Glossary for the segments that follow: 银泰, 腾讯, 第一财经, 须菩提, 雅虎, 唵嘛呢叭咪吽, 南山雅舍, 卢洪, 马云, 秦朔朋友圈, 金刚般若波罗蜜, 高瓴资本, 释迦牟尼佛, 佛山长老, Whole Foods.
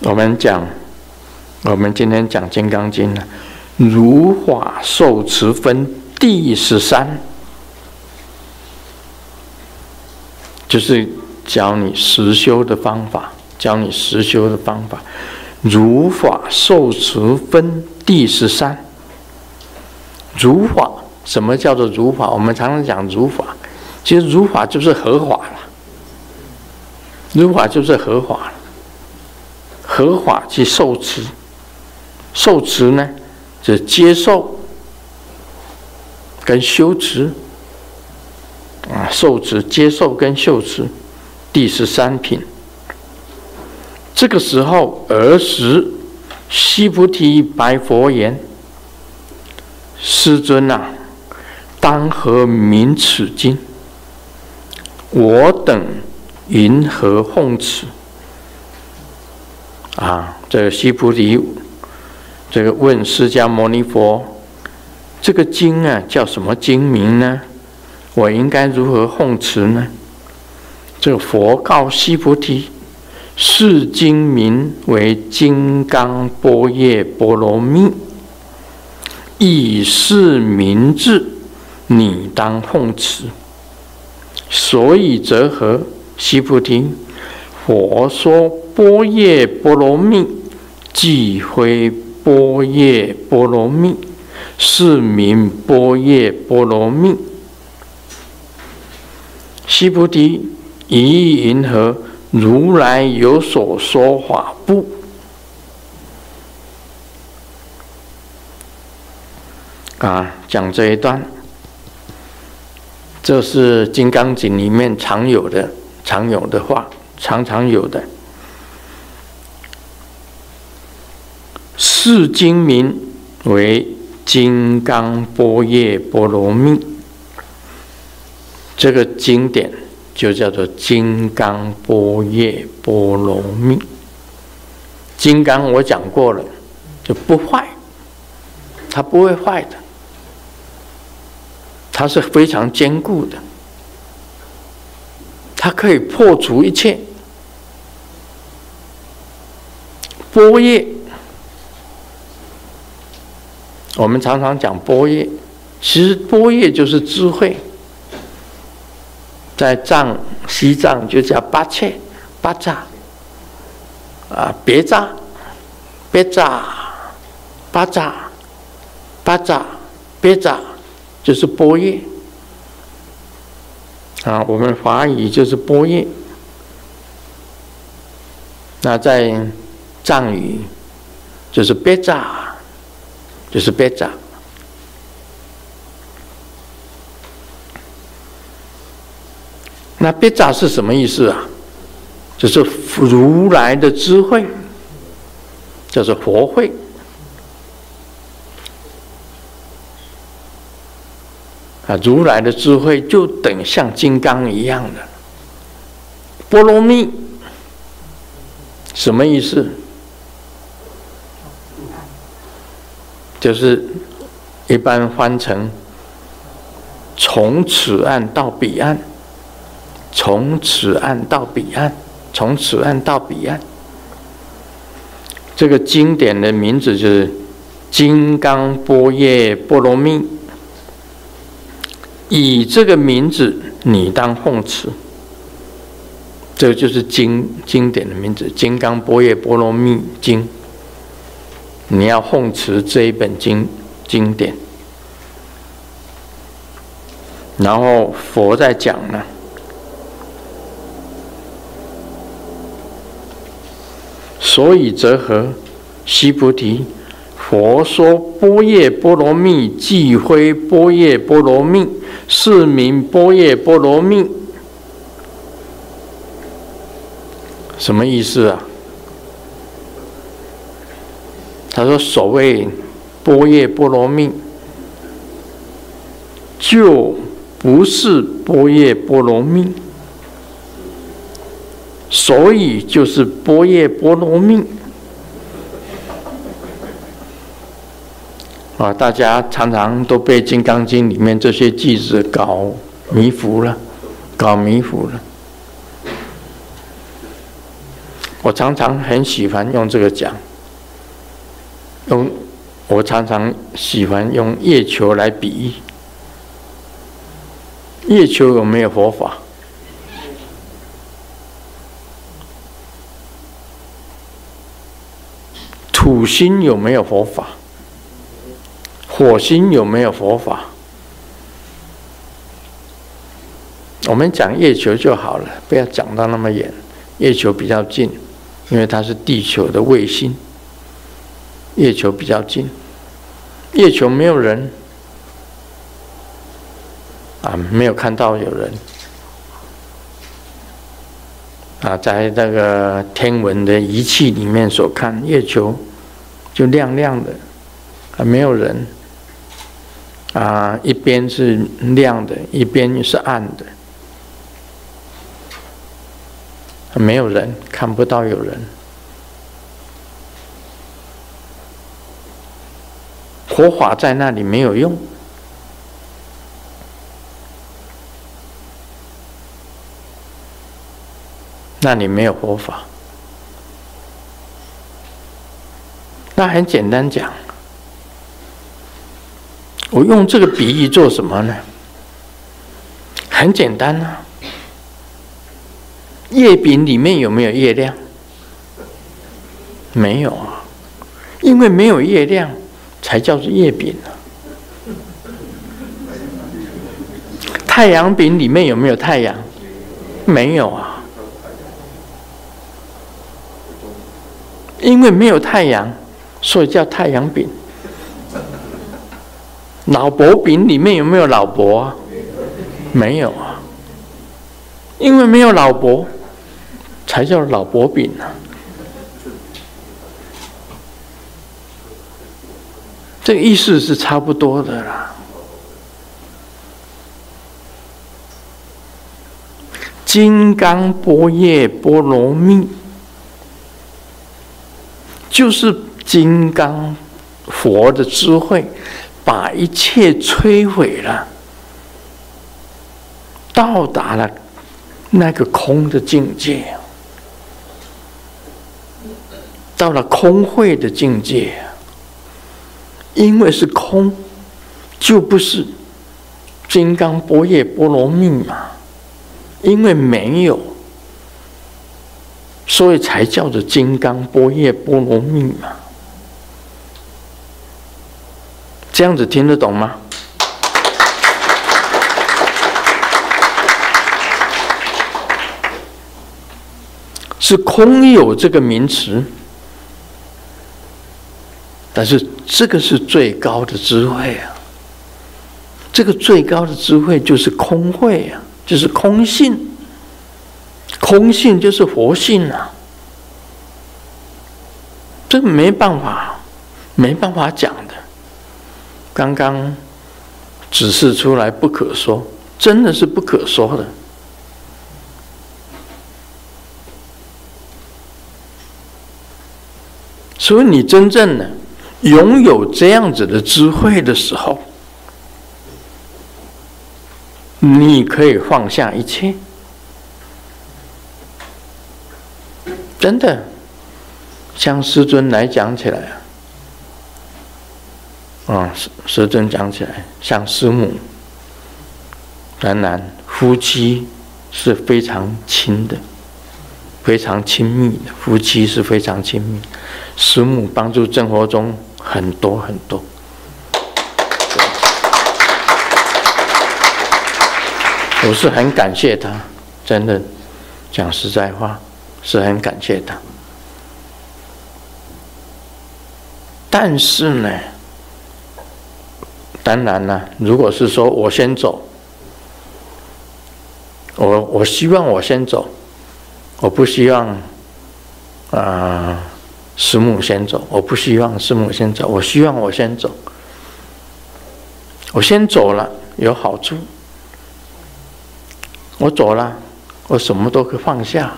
我们今天讲《金刚经》呢，如法受持分第13，就是教你实修的方法。如法受持分第13，如法，什么叫做如法？我们常常讲如法，其实如法就是合法了。合法去受持，受持呢，就是接受跟修持啊，受持、接受跟修持，第13品。这个时候，尔时须菩提白佛言：“师尊啊，当何名此经？我等云何奉持？”啊，这个须菩提，这个问释迦牟尼佛，这个经啊叫什么经名呢？我应该如何奉持呢？这个佛告须菩提：是经名为金刚般若波罗蜜，以是名字，你当奉持。所以则何？须菩提，佛说般若波罗蜜，即非般若波罗蜜，是名般若波罗蜜。须菩提，于云何如来有所说法不？啊，讲这一段，这是《金刚经》里面常有的话，常常有的。是经名为金刚般若波罗蜜，这个经典就叫做金刚般若波罗蜜。金刚我讲过了，就不坏，它不会坏的，它是非常坚固的，它可以破除一切。般若，我们常常讲般若，其实般若就是智慧，在西藏就叫八切、八扎啊，别扎、八扎、别扎，就是般若啊。我们华语就是般若，那在藏语就是别扎。就是别扎，那别扎是什么意思啊？就是如来的智慧，叫做佛慧。啊，如来的智慧就等像金刚一样的波罗蜜，什么意思？就是一般翻成从此岸到彼岸，从此岸到彼岸。这个经典的名字就是《金刚般若波罗蜜》，以这个名字你当奉持，这就是经典的名字《金刚般若波罗蜜经》。你要奉持这一本经典，然后佛在讲呢，所以则何？须菩提，佛说般若波罗蜜，即非般若波罗蜜，是名般若波罗蜜。什么意思啊？他说：“所谓般若波罗蜜，就不是般若波罗蜜，所以就是般若波罗蜜。”啊，大家常常都被《金刚经》里面这些句子搞迷糊了。我常常很喜欢用这个讲，我常常喜欢用月球来比喻。月球有没有佛法？土星有没有佛法？火星有没有佛法？我们讲月球就好了，不要讲到那么远。月球比较近，因为它是地球的卫星。月球比较近，月球没有人啊，没有看到有人啊，在那个天文的仪器里面所看，月球就亮亮的啊，没有人啊，一边是亮的，一边是暗的。没有人，看不到有人。佛法在那里没有用。那里没有佛法。那很简单讲，我用这个比喻做什么呢？很简单啊。月饼里面有没有月亮？没有啊，因为没有月亮才叫做月饼啊。太阳饼里面有没有太阳？没有啊，因为没有太阳，所以叫太阳饼。老婆饼里面有没有老婆啊？没有啊，因为没有老婆。才叫老婆饼啊！这个意思是差不多的啦。金刚般若波罗蜜就是金刚佛的智慧，把一切摧毁了，到达了那个空的境界。到了空慧的境界，因为是空，就不是金刚般若波罗蜜嘛。因为没有，所以才叫做金刚般若波罗蜜嘛。这样子听得懂吗？是空有这个名词。但是这个是最高的智慧啊！这个最高的智慧就是空慧啊，就是空性。空性就是佛性啊！这个没办法讲的。刚刚指示出来不可说，真的是不可说的。所以你真正的拥有这样子的智慧的时候，你可以放下一切。真的，像师尊来讲起来啊，师尊讲起来，像师母，当然夫妻是非常亲的，非常亲密的，夫妻是非常亲密。师母帮助生活中很多很多，我是很感谢他，真的讲实在话，是很感谢他。但是呢，当然了，如果是说我先走，我希望我先走，我不希望师母先走，我不希望师母先走，我希望我先走。我先走了有好处，我走了，我什么都可以放下。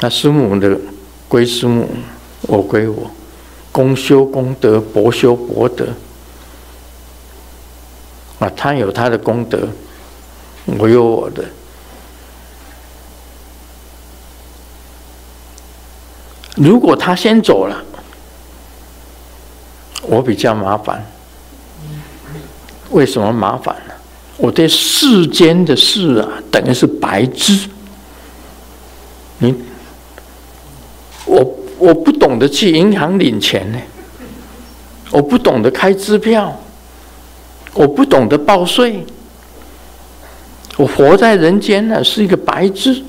那师母的归师母，我归我，公修公德，博修博德啊，他有他的功德，我有我的。如果他先走了，我比较麻烦。为什么麻烦呢？我对世间的事啊，等于是白痴。我不懂得去银行领钱呢，我不懂得开支票，我不懂得报税，我活在人间呢、是一个白痴。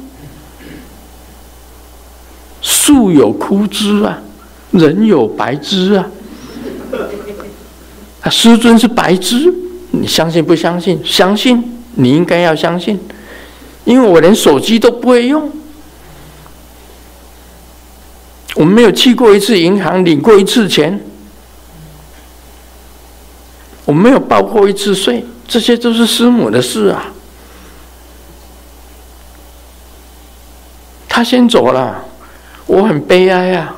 树有枯枝啊，人有白痴啊。啊，师尊是白痴，你相信不相信？相信，你应该要相信，因为我连手机都不会用。我没有去过一次银行，领过一次钱，我没有报过一次税，这些都是师母的事啊。他先走了，我很悲哀啊。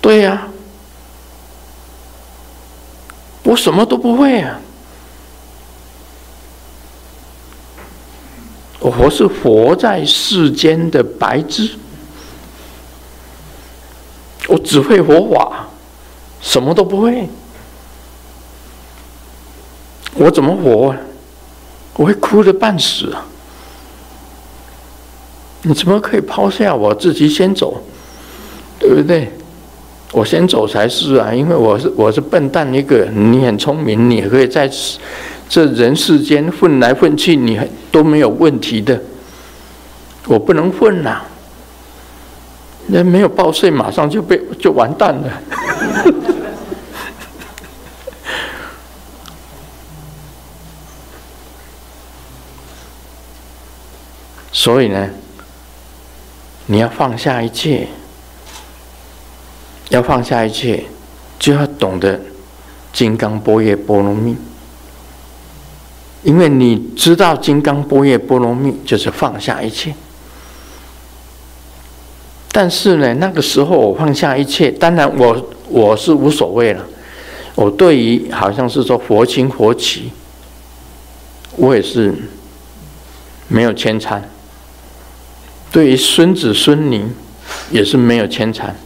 对呀、我什么都不会啊，我是活在世间的白痴，我只会佛法，什么都不会，我怎么活啊？我会哭得半死啊！你怎么可以抛下我自己先走？对不对？我先走才是啊，因为我是笨蛋一个，你很聪明，你可以在这人世间混来混去，你都没有问题的。我不能混啊，人没有报税，马上就完蛋了。所以呢，你要放下一切。要放下一切，就要懂得金刚般若波罗蜜。因为你知道金刚般若波罗蜜就是放下一切。但是呢，那个时候我放下一切，当然我是无所谓了。我对于好像是说佛亲佛戚，我也是没有牵缠；对于孙子孙女，也是没有牵缠。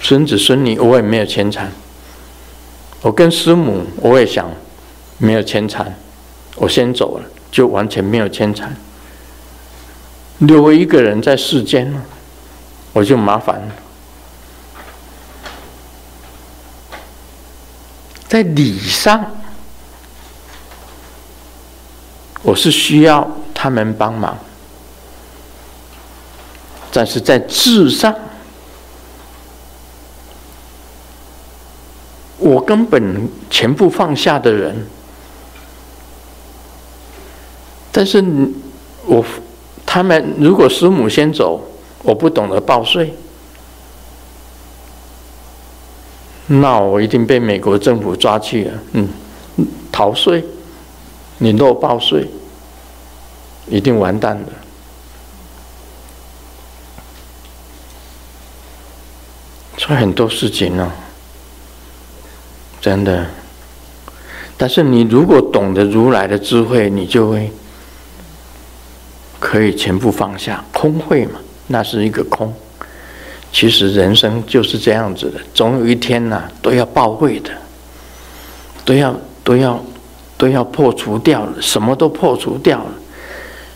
孙子孙女我也没有牵缠，我跟师母我也想没有牵缠，我先走了就完全没有牵缠，留我一个人在世间我就麻烦了。在理上我是需要他们帮忙，但是在智上我根本全部放下的人，但是他们如果师母先走，我不懂得报税，那我一定被美国政府抓去了。逃税，你漏报税，一定完蛋的。所以很多事情呢、真的，但是你如果懂得如来的智慧，你就会可以全部放下，空慧嘛，那是一个空。其实人生就是这样子的，总有一天啊，都要报慧的，都要破除掉了，什么都破除掉了。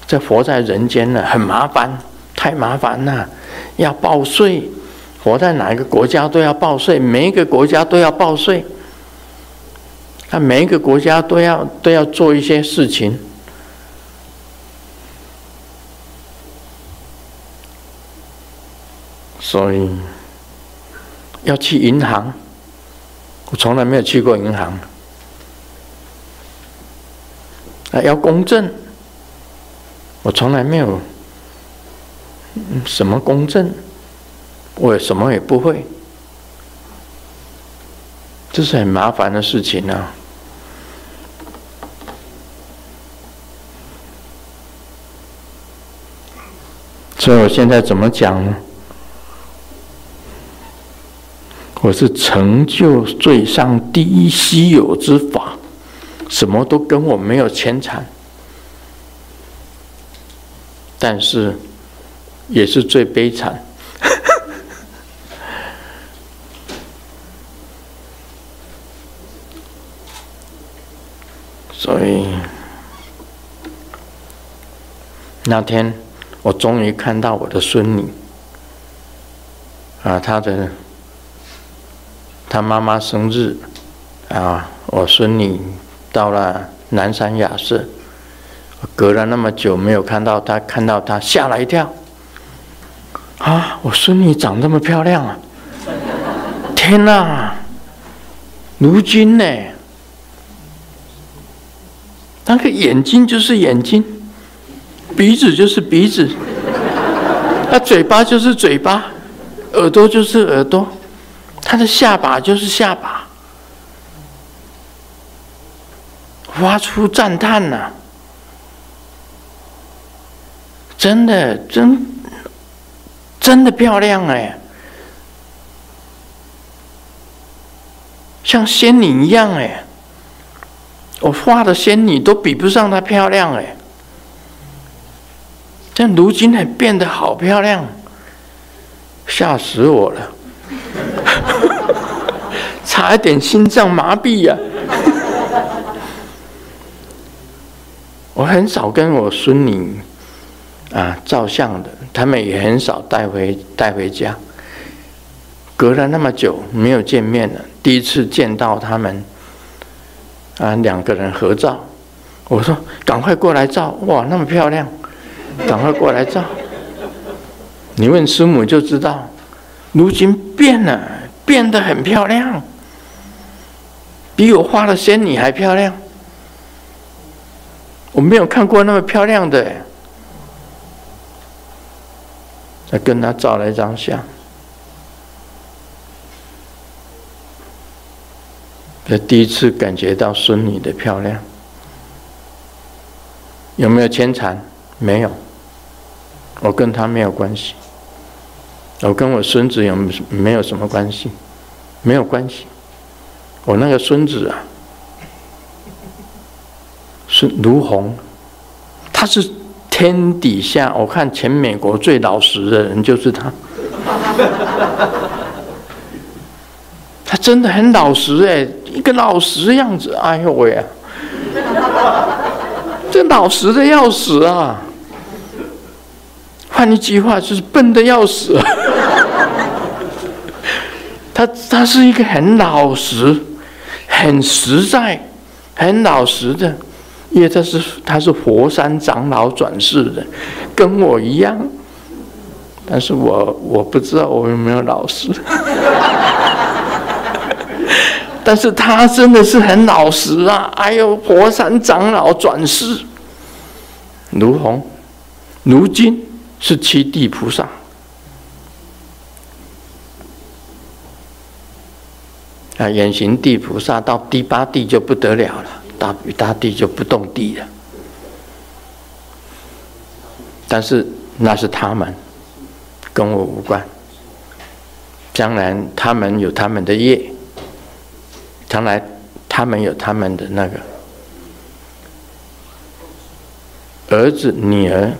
这活在人间呢、很麻烦，太麻烦了，要报税。活在哪一个国家都要报税，每一个国家都要报税。那每一个国家都要做一些事情，所以要去银行，我从来没有去过银行。要公证，我从来没有什么公证，我什么也不会，这是很麻烦的事情啊。所以我现在怎么讲呢？我是成就最上第一稀有之法，什么都跟我没有牵缠。但是也是最悲惨。所以那天我终于看到我的孙女，啊，她妈妈生日，啊，我孙女到了南山雅舍，隔了那么久没有看到她，看到她吓了一跳，啊，我孙女长这么漂亮啊！天哪，如今呢？那个眼睛就是眼睛，鼻子就是鼻子，那嘴巴就是嘴巴，耳朵就是耳朵，他的下巴就是下巴，发出赞叹呐、啊！真的，真的漂亮哎、欸，像仙女一样哎、欸。我画的仙女都比不上她漂亮哎，但如今还变得好漂亮，吓死我了，差一点心脏麻痹呀、啊！我很少跟我孙女啊照相的，他们也很少带回家。隔了那么久没有见面了，第一次见到他们。啊，两个人合照，我说赶快过来照，哇，那么漂亮，赶快过来照。你问师母就知道，如今变了，变得很漂亮，比我画的仙女还漂亮。我没有看过那么漂亮的。再跟她照了一张相，第一次感觉到孙女的漂亮，有没有牵缠？没有，我跟她没有关系，我跟我孙子没有什么关系，没有关系。我那个孙子啊，是卢洪，他是天底下我看全美国最老实的人就是他。他真的很老实哎，一个老实样子，哎呦喂啊，这老实的要死啊！换一句话就是笨的要死。他是一个很老实、很实在、很老实的，因为他是佛山长老转世的，跟我一样，但是我不知道我有没有老实。但是他真的是很老实啊！哎呦，佛山长老转世，卢洪，如今是七地菩萨。啊，远行地菩萨到第八地就不得了了，大地就不动地了。但是那是他们，跟我无关。当然，他们有他们的业。将来他们有他们的那个儿子、女儿、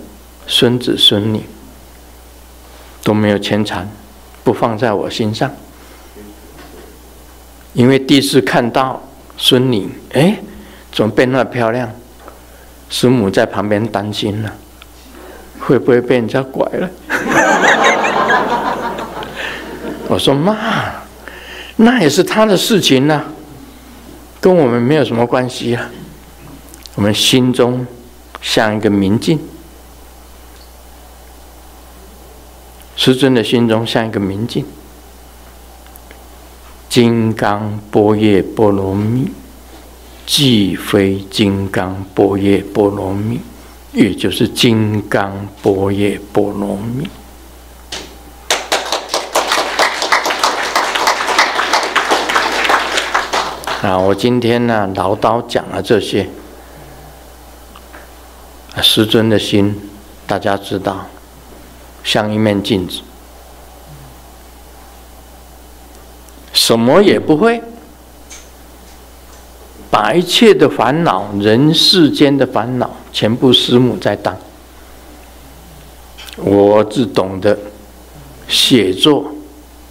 孙子、孙女都没有牵缠，不放在我心上。因为第一次看到孙女，哎，怎么变那么漂亮？师母在旁边担心了、啊，会不会被人家拐了？我说妈，那也是他的事情啊，跟我们没有什么关系啊。我们心中像一个明镜，师尊的心中像一个明镜，金刚般若波罗蜜，即非金刚般若波罗蜜，也就是金刚般若波罗蜜。啊，我今天呢、啊、唠叨讲了这些，师尊的心，大家知道，像一面镜子，什么也不会，把一切的烦恼、人世间的烦恼，全部师母在当，我只懂得写作、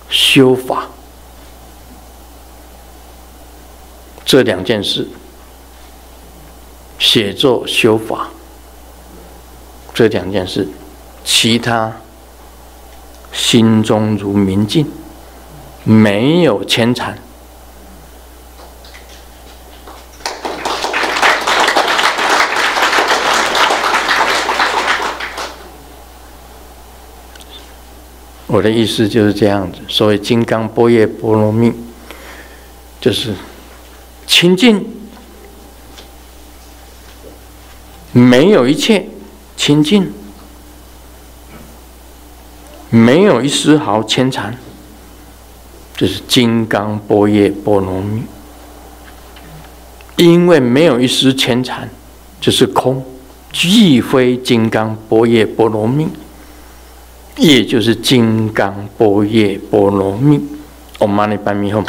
修法这两件事，写作、修法这两件事，其他心中如明镜，没有牵缠。我的意思就是这样子，所谓金刚般若波罗蜜，就是清净，没有一切，清净，没有一丝毫牵缠，这是金刚般若波罗蜜。因为没有一丝牵缠，这是空，即非金刚般若波罗蜜。也就是金刚般若波罗蜜，唵嘛呢叭咪吽。